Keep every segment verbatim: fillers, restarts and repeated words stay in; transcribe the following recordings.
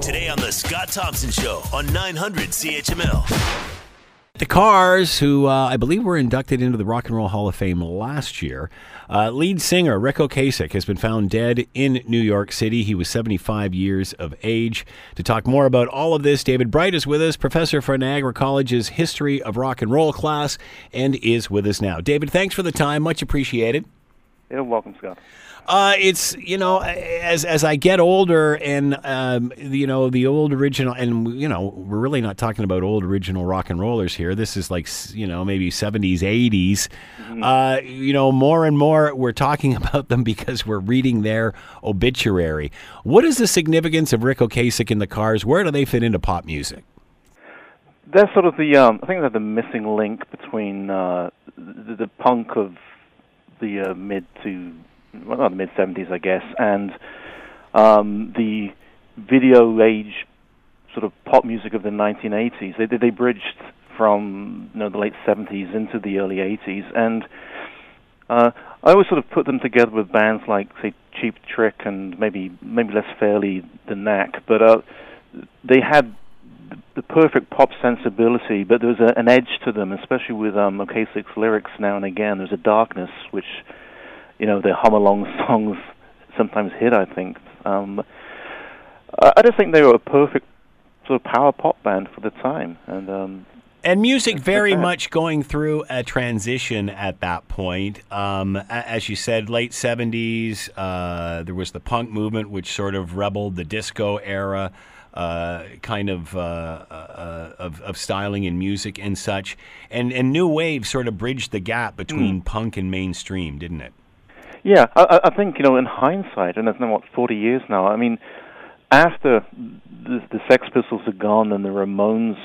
Today on The Scott Thompson Show on nine hundred C H M L. The Cars, who uh, I believe were inducted into the Rock and Roll Hall of Fame last year, uh, lead singer Ric Ocasek has been found dead in New York City. He was seventy-five years of age. To talk more about all of this, David Bright is with us, professor for Niagara College's History of Rock and Roll class, and is with us now. David, thanks for the time. Much appreciated. You're welcome, Scott. Uh, it's, you know, as as I get older and, um, you know, the old original, and, you know, we're really not talking about old original rock and rollers here. This is like, you know, maybe seventies, eighties. Mm-hmm. Uh, you know, more and more we're talking about them because we're reading their obituary. What is the significance of Ric Ocasek and the Cars? Where do they fit into pop music? That's sort of the, um, I think that's the missing link between uh, the, the punk of the uh, mid to... well, not the mid-seventies, I guess, and um, the video age sort of pop music of the nineteen eighties. They they bridged from, you know, the late seventies into the early eighties, and uh, I always sort of put them together with bands like, say, Cheap Trick and maybe maybe less fairly The Knack, but uh, they had the perfect pop sensibility, but there was a, an edge to them, especially with um, Ocasek's lyrics now and again. There's a darkness which... you know, the hum-along songs sometimes hit, I think. Um, I just think they were a perfect sort of power pop band for the time. And um, and music very much going through a transition at that point. Um, as you said, late seventies, uh, there was the punk movement, which sort of rebelled the disco era. Uh, kind of, uh, uh, of of styling and music and such. And, and New Wave sort of bridged the gap between mm. punk and mainstream, didn't it? Yeah, I, I think, you know, in hindsight, and it's now, what, forty years now, I mean, after the, the Sex Pistols had gone and the Ramones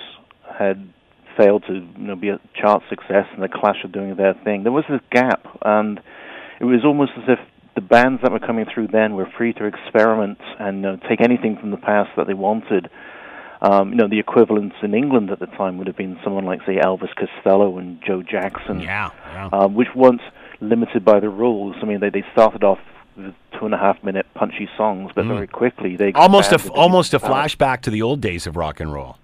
had failed to, you know, be a chart success and the Clash were doing their thing, there was this gap, and it was almost as if the bands that were coming through then were free to experiment and, you know, take anything from the past that they wanted. Um, you know, the equivalents in England at the time would have been someone like, say, Elvis Costello and Joe Jackson, yeah, yeah. Um, which weren't limited by the rules. I mean, they, they started off with two-and-a-half-minute punchy songs, but mm. very quickly they... Almost a, almost a flashback to the old days of rock and roll.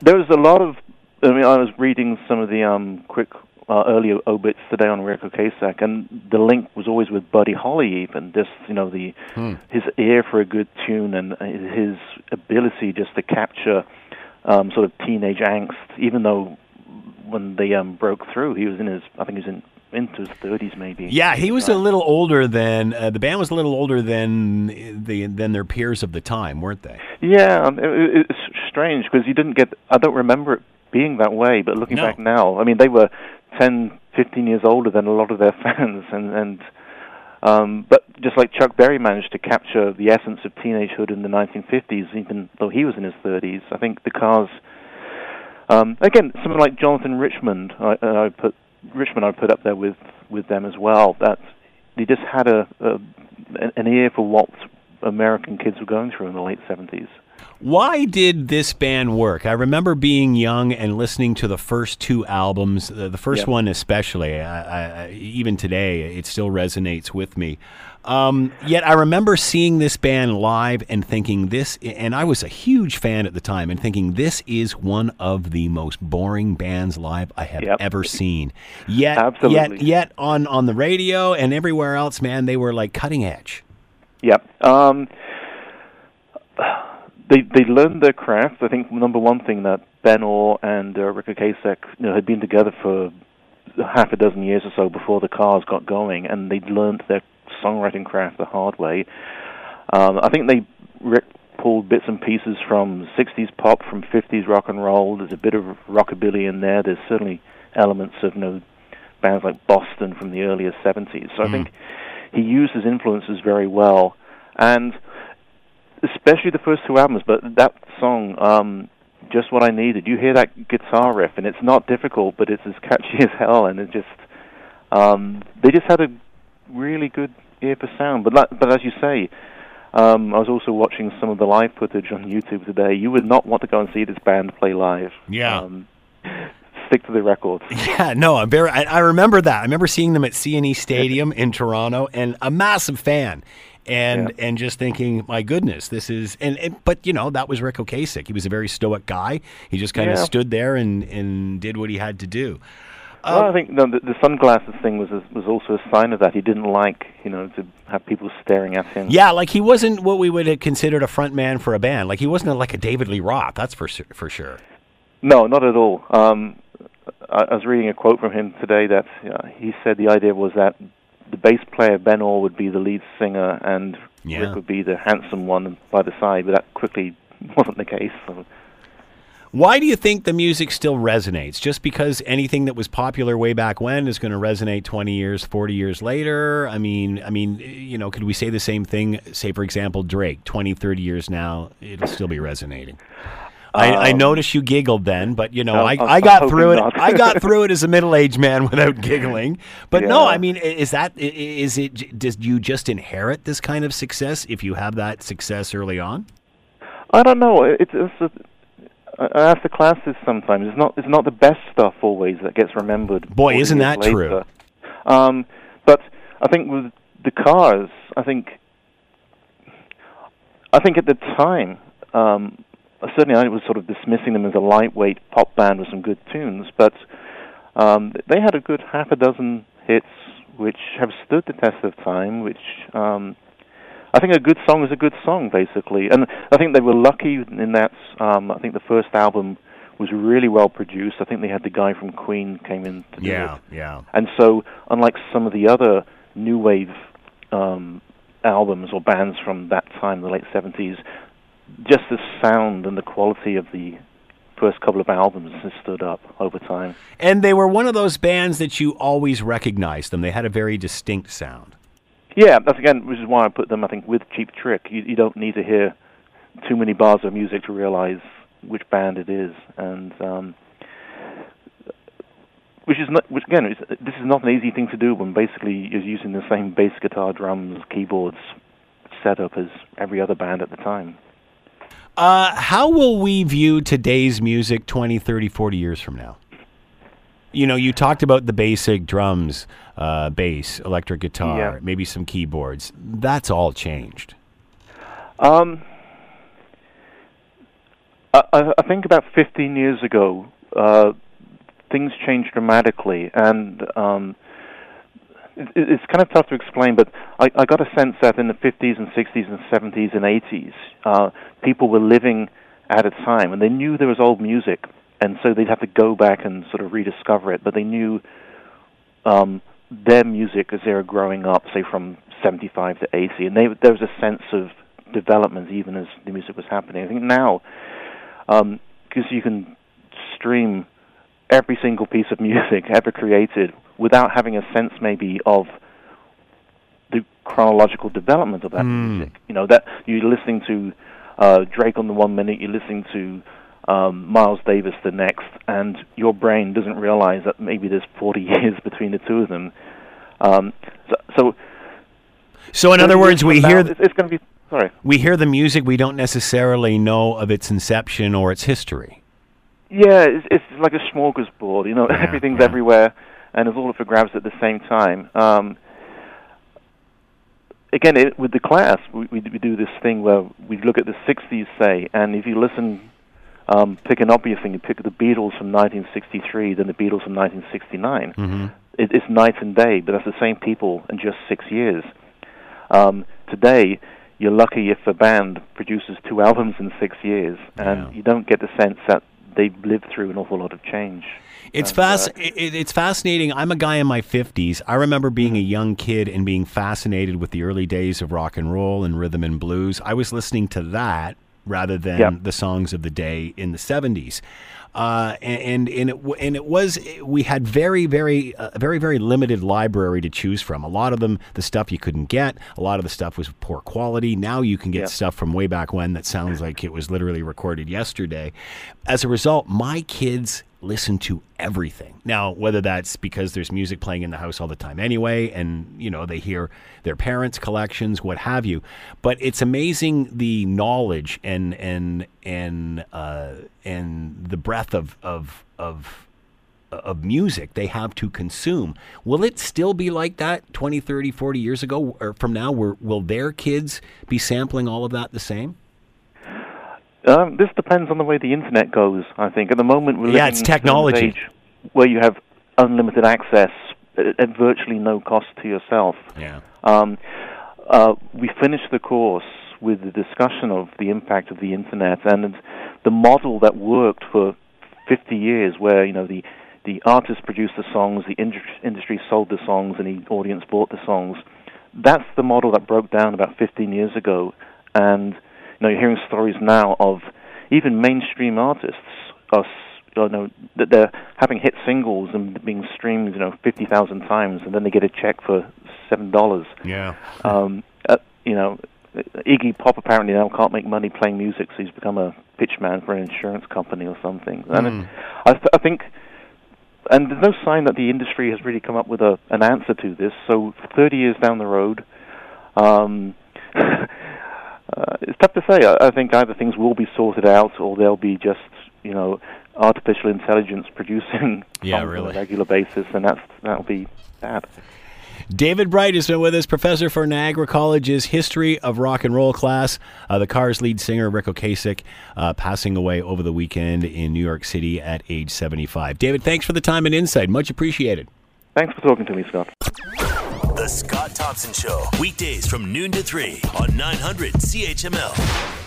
There was a lot of... I mean, I was reading some of the um, quick... Uh, earlier obits today on Ric Ocasek, and the link was always with Buddy Holly. Even just, you know, the hmm. his ear for a good tune and his ability just to capture um, sort of teenage angst. Even though when they um, broke through, he was in his I think he was in into his thirties maybe. Yeah, he was uh, a little older than uh, the band was a little older than the than their peers of the time, weren't they? Yeah, it, it's strange because you didn't get. I don't remember it being that way, but looking no. back now, I mean, they were ten, fifteen years older than a lot of their fans, and, and um, but just like Chuck Berry managed to capture the essence of teenagehood in the nineteen fifties, even though he was in his thirties, I think the Cars, um, again, someone like Jonathan Richmond, I, I put Richmond I put up there with, with them as well, that they just had a, a an ear for what American kids were going through in the late seventies. Why did this band work? I remember being young and listening to the first two albums, the first yep. one especially. I, I, even today, it still resonates with me. Um, yet I remember seeing this band live and thinking this, and I was a huge fan at the time, and thinking this is one of the most boring bands live I have yep. ever seen. Yet, Absolutely. yet, yet on, on the radio and everywhere else, man, they were like cutting edge. Yep. Um, They they learned their craft. I think number one thing that Ben Orr and uh, Ric Ocasek, you know, had been together for half a dozen years or so before the Cars got going, and they'd learned their songwriting craft the hard way. Um, I think they Rick pulled bits and pieces from sixties pop, from fifties rock and roll. There's a bit of rockabilly in there. There's certainly elements of, you know, bands like Boston from the earlier seventies. So mm. I think he used his influences very well, and especially the first two albums, but that song, um, Just What I Needed, you hear that guitar riff, and it's not difficult, but it's as catchy as hell, and it just, um, they just had a really good ear for sound. But that, but as you say, um, I was also watching some of the live footage on YouTube today. You would not want to go and see this band play live. Yeah. Um, stick to the records. Yeah, no, I'm very, I, I remember that. I remember seeing them at C N E Stadium in Toronto, and a massive fan. and yeah. and just thinking, my goodness, this is and, and but you know, that was Ric Ocasek. He was a very stoic guy. He just kind of yeah. stood there and, and did what he had to do. Um, well, I think no, the, the sunglasses thing was a, was also a sign of that. He didn't like, you know, to have people staring at him. Yeah, like he wasn't what we would have considered a front man for a band. Like he wasn't like a David Lee Roth, that's for sure, for sure. No, not at all. Um, I, I was reading a quote from him today that uh, he said the idea was that the bass player, Ben Orr, would be the lead singer and yeah. Rick would be the handsome one by the side, but that quickly wasn't the case. So. Why do you think the music still resonates? Just because anything that was popular way back when is going to resonate twenty years, forty years later? I mean, I mean, you know, could we say the same thing, say, for example, Drake, twenty, thirty years now, it'll still be resonating? Um, I, I noticed you giggled then, but, you know, no, I, I, I got through it. I got through it as a middle-aged man without giggling. But yeah. no, I mean, is that, is it, did you just inherit this kind of success if you have that success early on? I don't know. It's, it's a, I ask the classes sometimes. It's not it's not the best stuff always that gets remembered. Boy, isn't that true? Um, but I think with the Cars, I think I think at the time, um, certainly I was sort of dismissing them as a lightweight pop band with some good tunes. But um, they had a good half a dozen hits which have stood the test of time. Which um, I think a good song is a good song, basically. And I think they were lucky in that um, I think the first album was really well produced. I think they had the guy from Queen came in to do yeah, it. Yeah. And so, unlike some of the other new wave um, albums or bands from that time, the late seventies, just the sound and the quality of the first couple of albums has stood up over time. And they were one of those bands that you always recognized them. They had a very distinct sound. Yeah, that's again, which is why I put them, I think, with Cheap Trick. You, you don't need to hear too many bars of music to realize which band it is, and um, which is not, which again, is, this is not an easy thing to do when basically you're using the same bass guitar, drums, keyboards setup as every other band at the time. Uh, how will we view today's music twenty, thirty, forty years from now? You know, you talked about the basic drums, uh, bass, electric guitar, yeah. maybe some keyboards. That's all changed. Um, I, I think about fifteen years ago, uh, things changed dramatically, and um, it, it's kind of tough to explain, but I, I got a sense that in the fifties and sixties and seventies and eighties, uh, people were living at a time, and they knew there was old music. And so they'd have to go back and sort of rediscover it. But they knew um, their music as they were growing up, say from seventy-five to eighty. And they, there was a sense of development even as the music was happening. I think now, because um, you can stream every single piece of music ever created without having a sense maybe of the chronological development of that mm. music. You know, that you're listening to uh, Drake on the one minute, you're listening to Um, Miles Davis the next, and your brain doesn't realize that maybe there's forty years between the two of them. Um, so, so, so in other words, we hear th- it's, it's going to be sorry. We hear the music, we don't necessarily know of its inception or its history. Yeah, it's, it's like a smorgasbord. You know, yeah, everything's yeah. everywhere, and it's all up for grabs at the same time. Um, again, it, with the Clash, we, we, we do this thing where we look at the sixties, say, and if you listen. Um, pick an obvious thing. You pick the Beatles from nineteen sixty-three, then the Beatles from nineteen sixty-nine. Mm-hmm. It, it's night and day, but that's the same people in just six years. Um, today, you're lucky if a band produces two albums in six years, and yeah. you don't get the sense that they've lived through an awful lot of change. It's, and, fasc- uh, it, it's fascinating. I'm a guy in my fifties. I remember being a young kid and being fascinated with the early days of rock and roll and rhythm and blues. I was listening to that rather than yep. the songs of the day in the seventies. Uh, and and it, and it was, we had very, very, uh, very, very limited library to choose from. A lot of them, the stuff you couldn't get, a lot of the stuff was poor quality. Now you can get yep. stuff from way back when that sounds like it was literally recorded yesterday. As a result, my kids listen to everything. Now, whether that's because there's music playing in the house all the time anyway, and, you know, they hear their parents' collections, what have you. But it's amazing the knowledge and and and uh, and the breadth of of of of music they have to consume. Will it still be like that twenty, thirty, forty years ago or from now? Where, will their kids be sampling all of that the same? Um, this depends on the way the internet goes, I think. At the moment, we're yeah, it's technology. In an age where you have unlimited access at, at virtually no cost to yourself. Yeah. Um, uh, we finished the course with the discussion of the impact of the internet and the model that worked for fifty years, where you know the the artist produced the songs, the industry, industry sold the songs, and the audience bought the songs. That's the model that broke down about fifteen years ago, and you know, you're hearing stories now of even mainstream artists are, you know, that they're having hit singles and being streamed, you know, fifty thousand times, and then they get a check for seven dollars. Yeah. Um, uh, you know, Iggy Pop apparently now can't make money playing music, so he's become a pitchman for an insurance company or something. Mm. And it, I, th- I think, and there's no sign that the industry has really come up with a, an answer to this. So thirty years down the road, um, Uh, it's tough to say. I, I think either things will be sorted out, or they'll be just, you know, artificial intelligence producing yeah, really. on a regular basis, and that's that'll be bad. David Bright has been with us, professor for Niagara College's History of Rock and Roll class. Uh, the Cars lead singer Ric Ocasek uh, passing away over the weekend in New York City at age seventy-five. David, thanks for the time and insight. Much appreciated. Thanks for talking to me, Scott. The Scott Thompson Show, weekdays from noon to three on nine hundred C H M L.